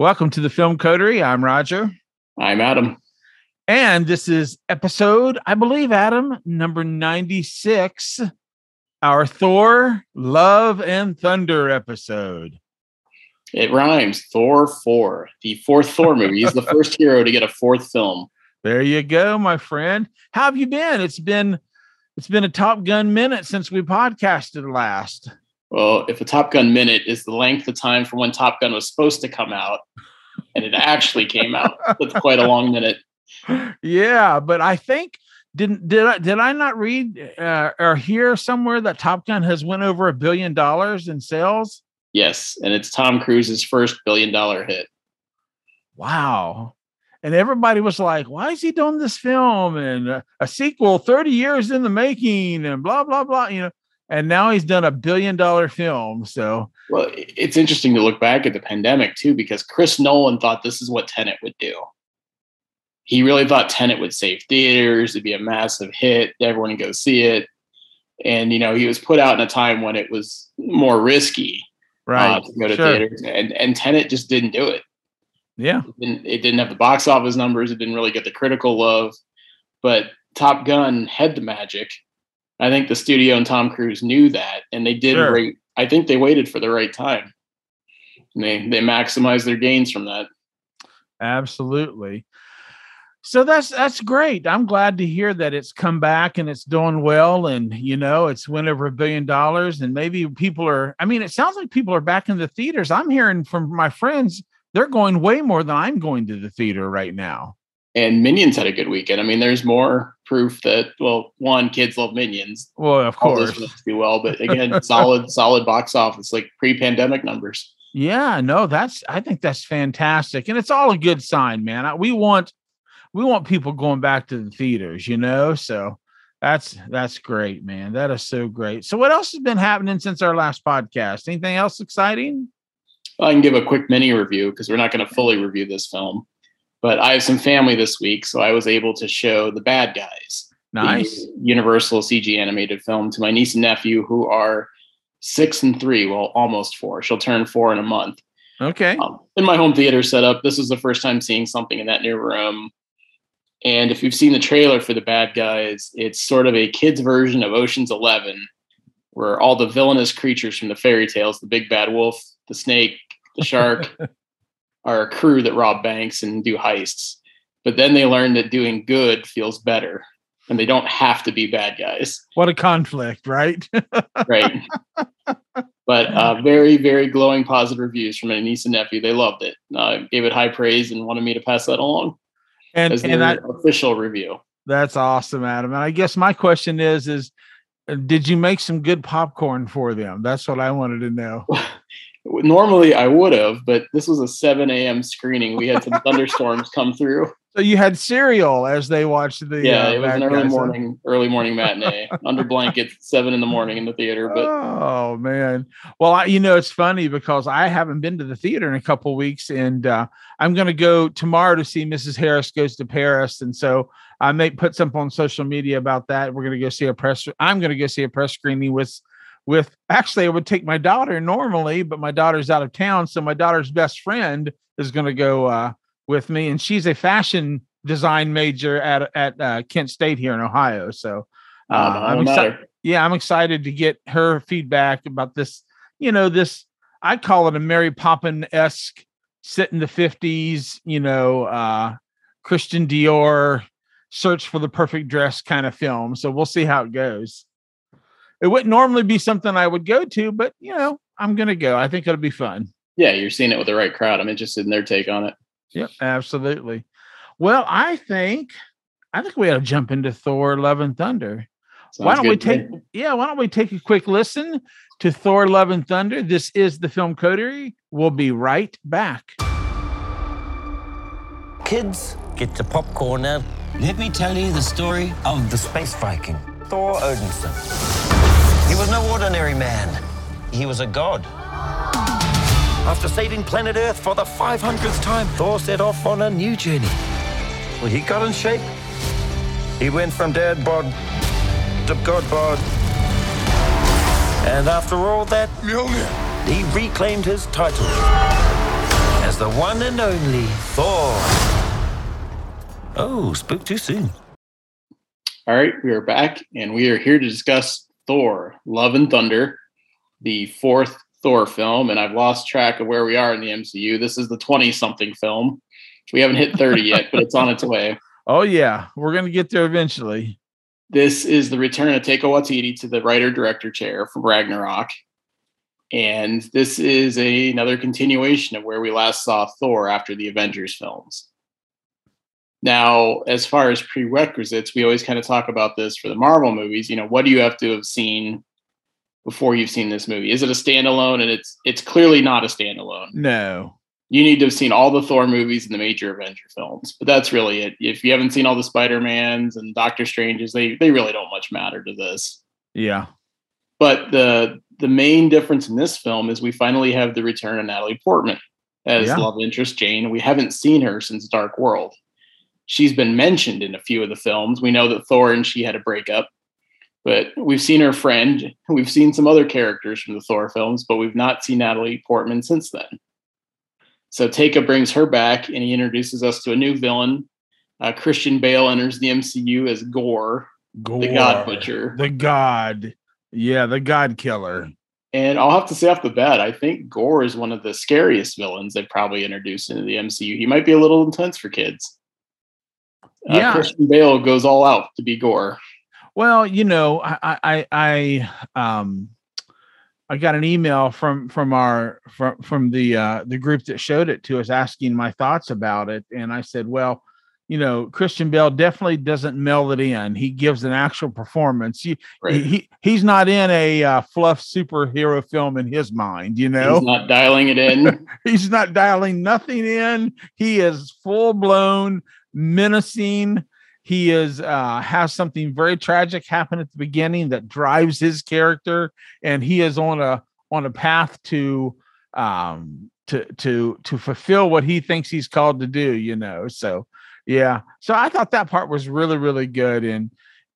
Welcome to the Film Coterie. I'm Roger. I'm Adam. And this is episode, I believe, Adam, number 96, our Thor Love and Thunder episode. It rhymes. Thor 4. The fourth Thor movie. He's the first hero to get a fourth film. There you go, my friend. How have you been? It's been a Top Gun minute since we podcasted last. Well, if a Top Gun minute is the length of time from when Top Gun was supposed to come out, and it actually came out, that's quite a long minute. Yeah, but I think did I not read or hear somewhere that Top Gun has went over $1 billion in sales? Yes, and it's Tom Cruise's first $1 billion hit. Wow. And everybody was like, why is he doing this film? And a sequel 30 years in the making and blah, blah, blah, you know. And now he's done $1 billion film. So, well, it's interesting to look back at the pandemic, too, because Chris Nolan thought this is what Tenet would do. He really thought Tenet would save theaters. It'd be a massive hit. Everyone would go see it. And, you know, he was put out in a time when it was more risky. Right. To go to theaters. And Tenet just didn't do it. Yeah, it didn't have the box office numbers. It didn't really get the critical love, but Top Gun had the magic. I think the studio and Tom Cruise knew that, and they did. Right. I think they waited for the right time. And they maximized their gains from that. Absolutely. So that's great. I'm glad to hear that it's come back and it's doing well. And, you know, it's went over $1 billion, and maybe people are, I mean, it sounds like people are back in the theaters. I'm hearing from my friends, they're going way more than I'm going to the theater right now. And Minions had a good weekend. I mean, there's more proof that, well, one, kids love Minions. Well, of course. Do well, but again, solid box office, like pre-pandemic numbers. Yeah, no, I think that's fantastic. And it's all a good sign, man. We want people going back to the theaters, you know? So that's great, man. That is so great. So what else has been happening since our last podcast? Anything else exciting? I can give a quick mini review because we're not going to fully review this film, but I have some family this week. So I was able to show The Bad Guys, nice Universal CG animated film, to my niece and nephew, who are 6 and 3. Well, almost 4. She'll turn 4 in a month. Okay. In my home theater setup, this was the first time seeing something in that new room. And if you've seen the trailer for The Bad Guys, it's sort of a kid's version of Ocean's 11, where all the villainous creatures from the fairy tales, the big bad wolf, the snake, the shark, are a crew that rob banks and do heists. But then they learn that doing good feels better, and they don't have to be bad guys. What a conflict, right? Right. But very, very glowing positive reviews from my niece and nephew. They loved it. Gave it high praise and wanted me to pass that along as an official review. That's awesome, Adam. And I guess my question is did you make some good popcorn for them? That's what I wanted to know. Normally I would have, but this was a 7 a.m. screening. We had some thunderstorms come through. So you had cereal as they watched the... Yeah, it was an early morning matinee under blankets, 7 a.m. in the theater. But oh, man. Well, it's funny because I haven't been to the theater in a couple of weeks, and I'm going to go tomorrow to see Mrs. Harris Goes to Paris. And so I may put something on social media about that. We're going to go see a press screening with actually I would take my daughter normally, but my daughter's out of town. So my daughter's best friend is going to go with me. And she's a fashion design major at Kent State here in Ohio. So I'm excited to get her feedback about this. You know, this, I call it a Mary Poppins-esque set in the 50s, you know, Christian Dior search for the perfect dress kind of film. So we'll see how it goes. It wouldn't normally be something I would go to, but, you know, I'm going to go. I think it'll be fun. Yeah, you're seeing it with the right crowd. I'm interested in their take on it. Yep, absolutely. Well, I think we ought to jump into Thor Love and Thunder. Why don't we take a quick listen to Thor Love and Thunder? This is the Film Coterie. We'll be right back. Kids, get your popcorn now. Let me tell you the story of the space Viking, Thor Odinson. He was no ordinary man. He was a god. After saving planet Earth for the 500th time, Thor set off on a new journey. Well, he got in shape. He went from dad bod to god bod. And after all that, Mjolnir, he reclaimed his title as the one and only Thor. Oh, spoke too soon. All right, we are back, and we are here to discuss Thor, Love and Thunder, the fourth Thor film, and I've lost track of where we are in the MCU. This is the 20-something film. We haven't hit 30 yet, but it's on its way. Oh, yeah. We're going to get there eventually. This is the return of Taika Waititi to the writer-director chair from Ragnarok. And this is another continuation of where we last saw Thor after the Avengers films. Now, as far as prerequisites, we always kind of talk about this for the Marvel movies. You know, what do you have to have seen before you've seen this movie? Is it a standalone? And it's clearly not a standalone. No. You need to have seen all the Thor movies and the major Avenger films, but that's really it. If you haven't seen all the Spider-Mans and Doctor Stranges, they really don't much matter to this. Yeah. But the main difference in this film is we finally have the return of Natalie Portman as love interest Jane. We haven't seen her since Dark World. She's been mentioned in a few of the films. We know that Thor and she had a breakup, but we've seen her friend. We've seen some other characters from the Thor films, but we've not seen Natalie Portman since then. So Taika brings her back, and he introduces us to a new villain. Christian Bale enters the MCU as Gorr, the God Butcher. The God. Yeah, the God Killer. And I'll have to say off the bat, I think Gorr is one of the scariest villains they've probably introduced into the MCU. He might be a little intense for kids. Yeah. Christian Bale goes all out to be Gorr. Well, you know, I got an email from the group that showed it to us asking my thoughts about it. And I said, well, you know, Christian Bale definitely doesn't meld it in. He gives an actual performance. He's not in a fluff superhero film in his mind, you know. He's not dialing it in. He's not dialing nothing in. He is full-blown, menacing. He is has something very tragic happen at the beginning that drives his character, and he is on a path to fulfill what he thinks he's called to do. You know, so yeah. So I thought that part was really, really good,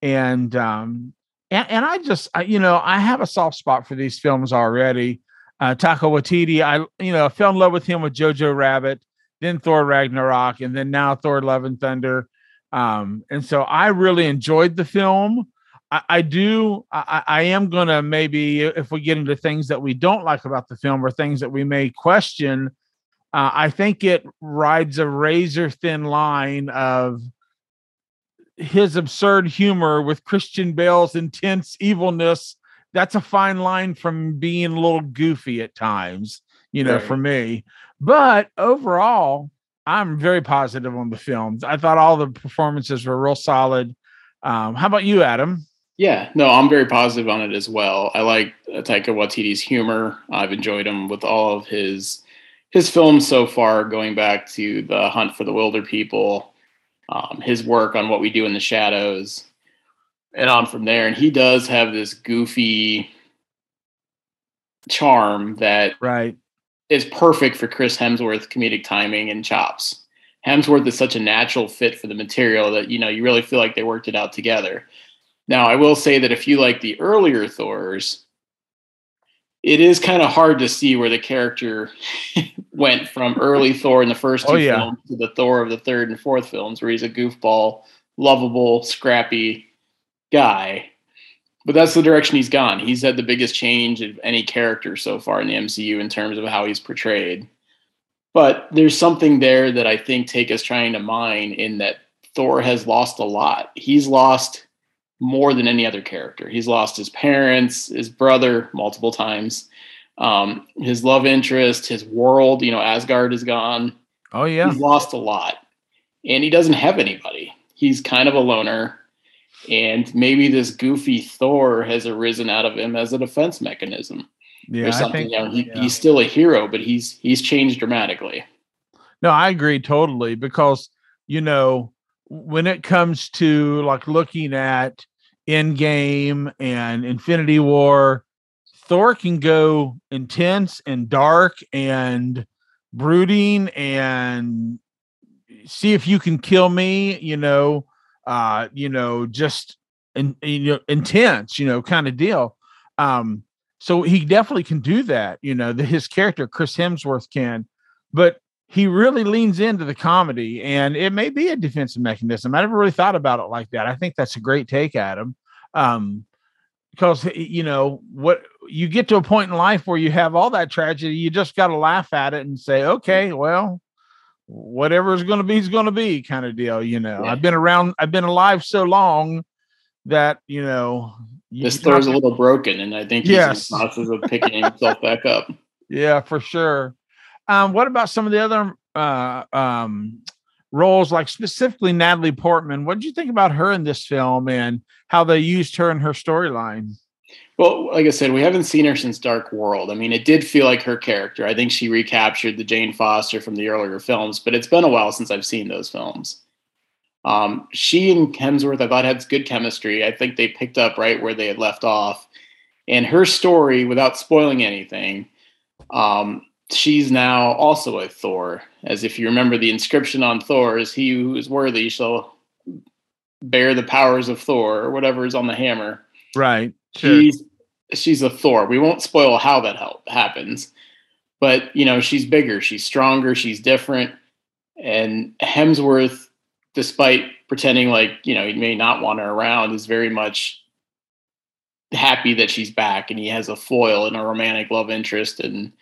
and I just I have a soft spot for these films already. Taika Waititi, I fell in love with him with Jojo Rabbit, then Thor Ragnarok, and then now Thor Love and Thunder. And so I really enjoyed the film. I am going to, maybe if we get into things that we don't like about the film or things that we may question, I think it rides a razor thin line of his absurd humor with Christian Bale's intense evilness. That's a fine line from being a little goofy at times, for me, but overall, I'm very positive on the film. I thought all the performances were real solid. How about you, Adam? Yeah, no, I'm very positive on it as well. I like Taika Waititi's humor. I've enjoyed him with all of his films so far, going back to the Hunt for the Wilder People, his work on What We Do in the Shadows, and on from there. And he does have this goofy charm that... Right. is perfect for Chris Hemsworth's comedic timing and chops. Hemsworth is such a natural fit for the material that, you really feel like they worked it out together. Now, I will say that if you like the earlier Thors, it is kind of hard to see where the character went from early Thor in the first two films to the Thor of the third and fourth films, where he's a goofball, lovable, scrappy guy. But that's the direction he's gone. He's had the biggest change of any character so far in the MCU in terms of how he's portrayed. But there's something there that I think Taika's trying to mine, in that Thor has lost a lot. He's lost more than any other character. He's lost his parents, his brother multiple times, his love interest, his world. Asgard is gone. Oh, yeah. He's lost a lot. And he doesn't have anybody. He's kind of a loner. And maybe this goofy Thor has arisen out of him as a defense mechanism. Yeah, He's still a hero, but he's changed dramatically. No, I agree totally, because, when it comes to like looking at Endgame and Infinity War, Thor can go intense and dark and brooding and see if you can kill me, just intense, kind of deal. So he definitely can do that. His character, Chris Hemsworth, can, but he really leans into the comedy, and it may be a defensive mechanism. I never really thought about it like that. I think that's a great take, Adam. Because, you know, what you get to a point in life where you have all that tragedy, you just got to laugh at it and say, okay, well, whatever is going to be kind of deal. You know, yeah. I've been alive so long that, you know, this Thor's a little broken, and I think he's in the process of picking himself back up. Yeah, for sure. What about some of the other roles, like specifically Natalie Portman? What did you think about her in this film and how they used her in her storyline? Well, like I said, we haven't seen her since Dark World. I mean, it did feel like her character. I think she recaptured the Jane Foster from the earlier films, but it's been a while since I've seen those films. She and Hemsworth, I thought, had good chemistry. I think they picked up right where they had left off. And her story, without spoiling anything, she's now also a Thor. As if you remember the inscription on Thor is, he who is worthy shall bear the powers of Thor, or whatever is on the hammer. Right. Sure. She's a Thor. We won't spoil how that happens, but you know, she's bigger, she's stronger, she's different. And Hemsworth, despite pretending like, you know, he may not want her around, is very much happy that she's back, and he has a foil and a romantic love interest, and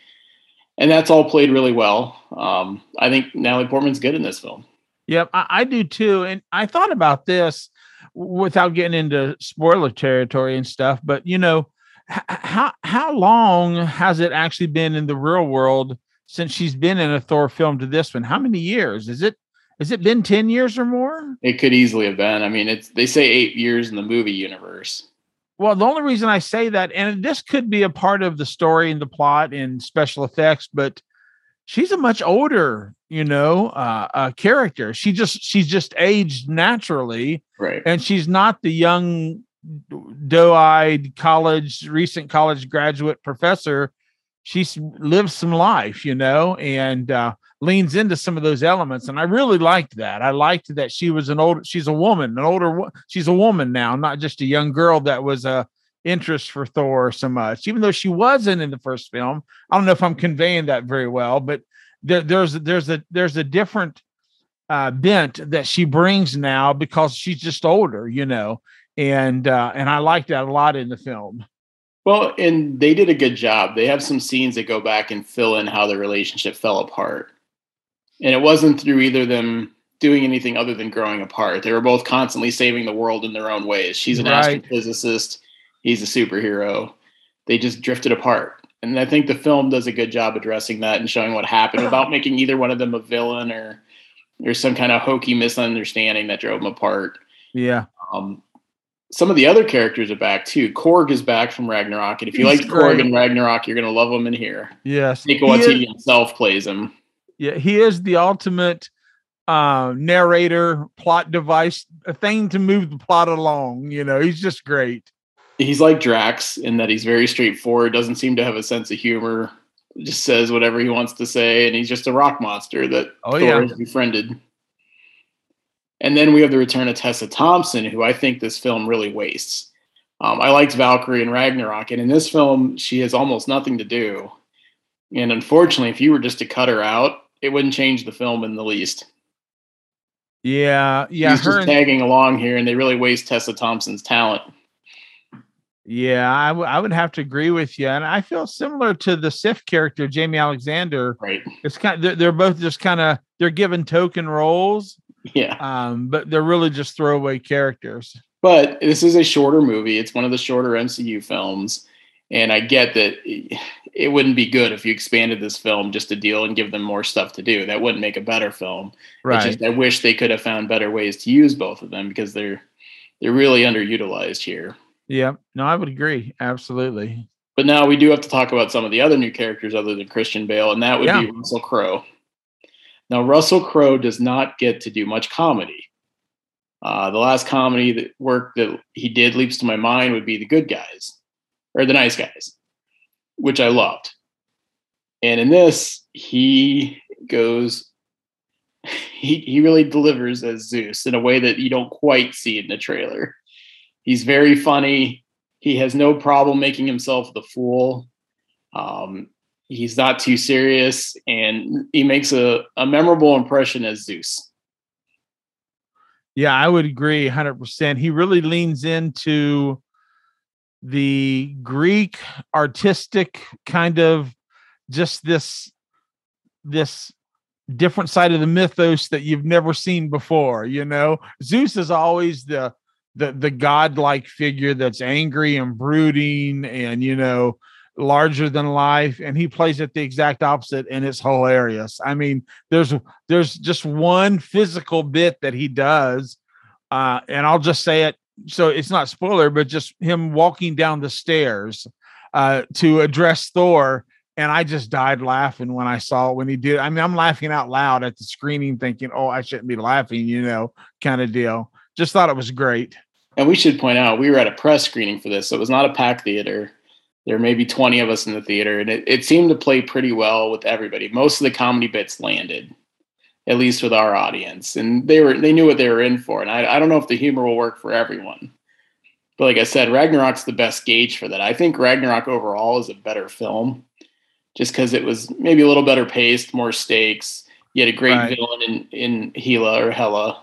that's all played really well. I think Natalie Portman's good in this film. Yep, I do too. And I thought about this without getting into spoiler territory and stuff, but you know, how long has it actually been in the real world since she's been in a Thor film to this one? How many years is it? Has it been 10 years or more? It could easily have been. I mean, they say 8 years in the movie universe. Well, the only reason I say that, and this could be a part of the story and the plot and special effects, but she's a much older, you know, character. She's just aged naturally. Right. And she's not the young, doe-eyed recent college graduate professor. She lives some life, you know, and leans into some of those elements. And I really liked that. I liked that she was she's a woman now, not just a young girl that was a interest for Thor so much, even though she wasn't in the first film. I don't know if I'm conveying that very well, but there's a different bent that she brings now because she's just older, you know, and I liked that a lot in the film. Well, and they did a good job. They have some scenes that go back and fill in how the relationship fell apart. And it wasn't through either of them doing anything other than growing apart. They were both constantly saving the world in their own ways. She's an astrophysicist. He's a superhero. They just drifted apart. And I think the film does a good job addressing that and showing what happened without making either one of them a villain or some kind of hokey misunderstanding that drove them apart. Yeah. Some of the other characters are back too. Korg is back from Ragnarok, and if you like Korg and Ragnarok, you're going to love him in here. Yes, Taika Waititi himself plays him. Yeah, he is the ultimate narrator, plot device, a thing to move the plot along. You know, he's just great. He's like Drax in that he's very straightforward, doesn't seem to have a sense of humor, just says whatever he wants to say, and he's just a rock monster that Thor has befriended. And then we have the return of Tessa Thompson, who I think this film really wastes. I liked Valkyrie and Ragnarok, and in this film, she has almost nothing to do. And unfortunately, if you were just to cut her out, it wouldn't change the film in the least. Yeah. She's just tagging along here, and they really waste Tessa Thompson's talent. Yeah, I would have to agree with you. And I feel similar to the Sif character, Jamie Alexander. Right. It's they're both just kind of, they're given token roles. Yeah. But they're really just throwaway characters. But this is a shorter movie. It's one of the shorter MCU films. And I get that it wouldn't be good if you expanded this film just to deal and give them more stuff to do. That wouldn't make a better film. Right. It's just, I wish they could have found better ways to use both of them because they're really underutilized here. Yeah. No, I would agree. Absolutely. But now we do have to talk about some of the other new characters other than Christian Bale, and that would be Russell Crowe. Now, Russell Crowe does not get to do much comedy. The last comedy that he did leaps to my mind would be The Good Guys, or The Nice Guys, which I loved. And in this, he really delivers as Zeus in a way that you don't quite see in the trailer. He's very funny. He has no problem making himself the fool. He's not too serious, and he makes a memorable impression as Zeus. Yeah, I would agree 100%. He really leans into the Greek artistic kind of just this different side of the mythos that you've never seen before. You know, Zeus is always the godlike figure that's angry and brooding and, you know, larger than life, and he plays it the exact opposite, and it's hilarious. I mean, there's just one physical bit that he does, and I'll just say it so it's not spoiler, but just him walking down the stairs to address Thor, and I just died laughing when I saw it when he did. I mean, I'm laughing out loud at the screening thinking, oh, I shouldn't be laughing, you know, kind of deal. Just thought it was great. And we should point out, we were at a press screening for this, so it was not a packed theater. There may be 20 of us in the theater, and it seemed to play pretty well with everybody. Most of the comedy bits landed, at least with our audience, and they knew what they were in for. And I don't know if the humor will work for everyone, but like I said, Ragnarok's the best gauge for that. I think Ragnarok overall is a better film, just because it was maybe a little better paced, more stakes. You had a great villain in Hela or Hela.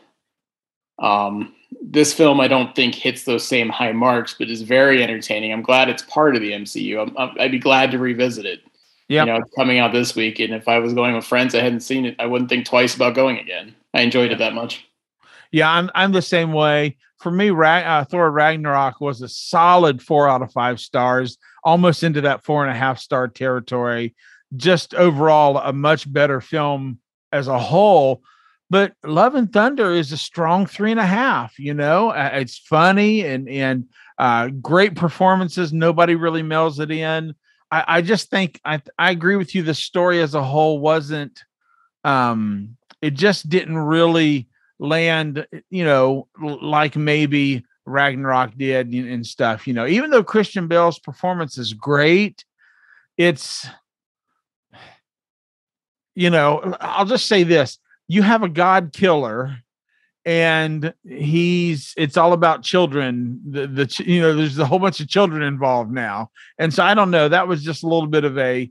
This film, I don't think, hits those same high marks, but is very entertaining. I'm glad it's part of the MCU. I'd be glad to revisit it. Yeah, you know, it's coming out this week, and if I was going with friends, I hadn't seen it, I wouldn't think twice about going again. I enjoyed it that much. Yeah, I'm the same way. For me, Thor Ragnarok was a solid 4 out of 5 stars, almost into that 4.5 star territory. Just overall, a much better film as a whole. But Love and Thunder is a strong 3.5. You know, it's funny and great performances. Nobody really mails it in. I just think I agree with you. The story as a whole wasn't. It just didn't really land. You know, like maybe Ragnarok did and stuff. You know, even though Christian Bale's performance is great, it's. You know, I'll just say this. You have a god killer, and it's all about children. There's a whole bunch of children involved now. And so I don't know, that was just a little bit of we're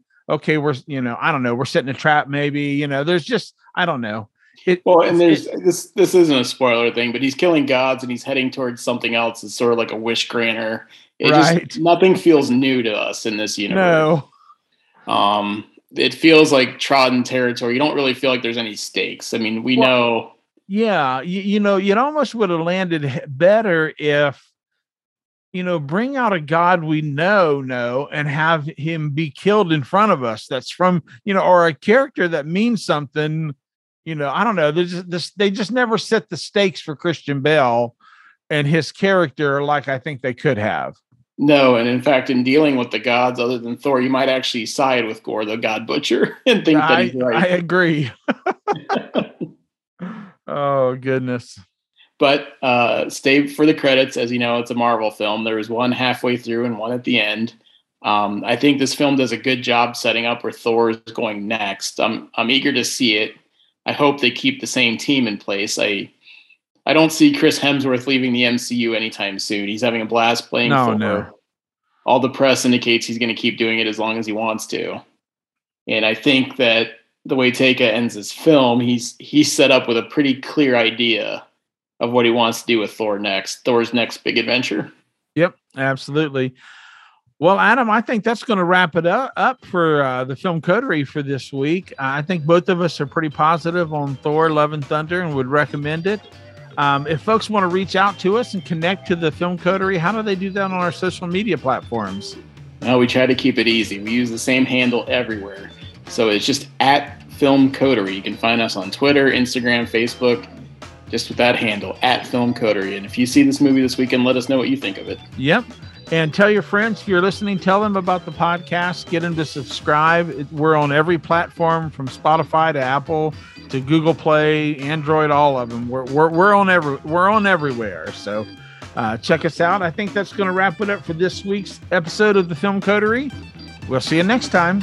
setting a trap. Maybe, you know, there's just, I don't know. This isn't a spoiler thing, but he's killing gods and he's heading towards something else. It's sort of like a wish granter. Just nothing feels new to us in this universe. No. It feels like trodden territory. You don't really feel like there's any stakes. I mean, we know. Yeah. You know, it almost would have landed better if, you know, bring out a god we know, and have him be killed in front of us. That's from, you know, or a character that means something, you know, I don't know. They just never set the stakes for Christian Bale and his character like I think they could have. No, and in fact, in dealing with the gods other than Thor, you might actually side with Gorr, the god butcher, and think that he's right. I agree. Oh, goodness. But stay for the credits. As you know, it's a Marvel film. There was one halfway through and one at the end. I think this film does a good job setting up where Thor is going next. I'm eager to see it. I hope they keep the same team in place. I don't see Chris Hemsworth leaving the MCU anytime soon. He's having a blast playing Thor. No. All the press indicates he's going to keep doing it as long as he wants to. And I think that the way Taika ends his film, he's set up with a pretty clear idea of what he wants to do with Thor next. Thor's next big adventure. Yep, absolutely. Well, Adam, I think that's going to wrap it up for the Film Coterie for this week. I think both of us are pretty positive on Thor, Love and Thunder, and would recommend it. If folks want to reach out to us and connect to the Film Coterie, how do they do that on our social media platforms? We try to keep it easy. We use the same handle everywhere. So it's just at Film Coterie. You can find us on Twitter, Instagram, Facebook, just with that handle, at Film Coterie. And if you see this movie this weekend, let us know what you think of it. Yep. And tell your friends, if you're listening, tell them about the podcast. Get them to subscribe. We're on every platform from Spotify to Apple to Google Play, Android, all of them. We're on everywhere. So check us out. I think that's going to wrap it up for this week's episode of the Film Coterie. We'll see you next time.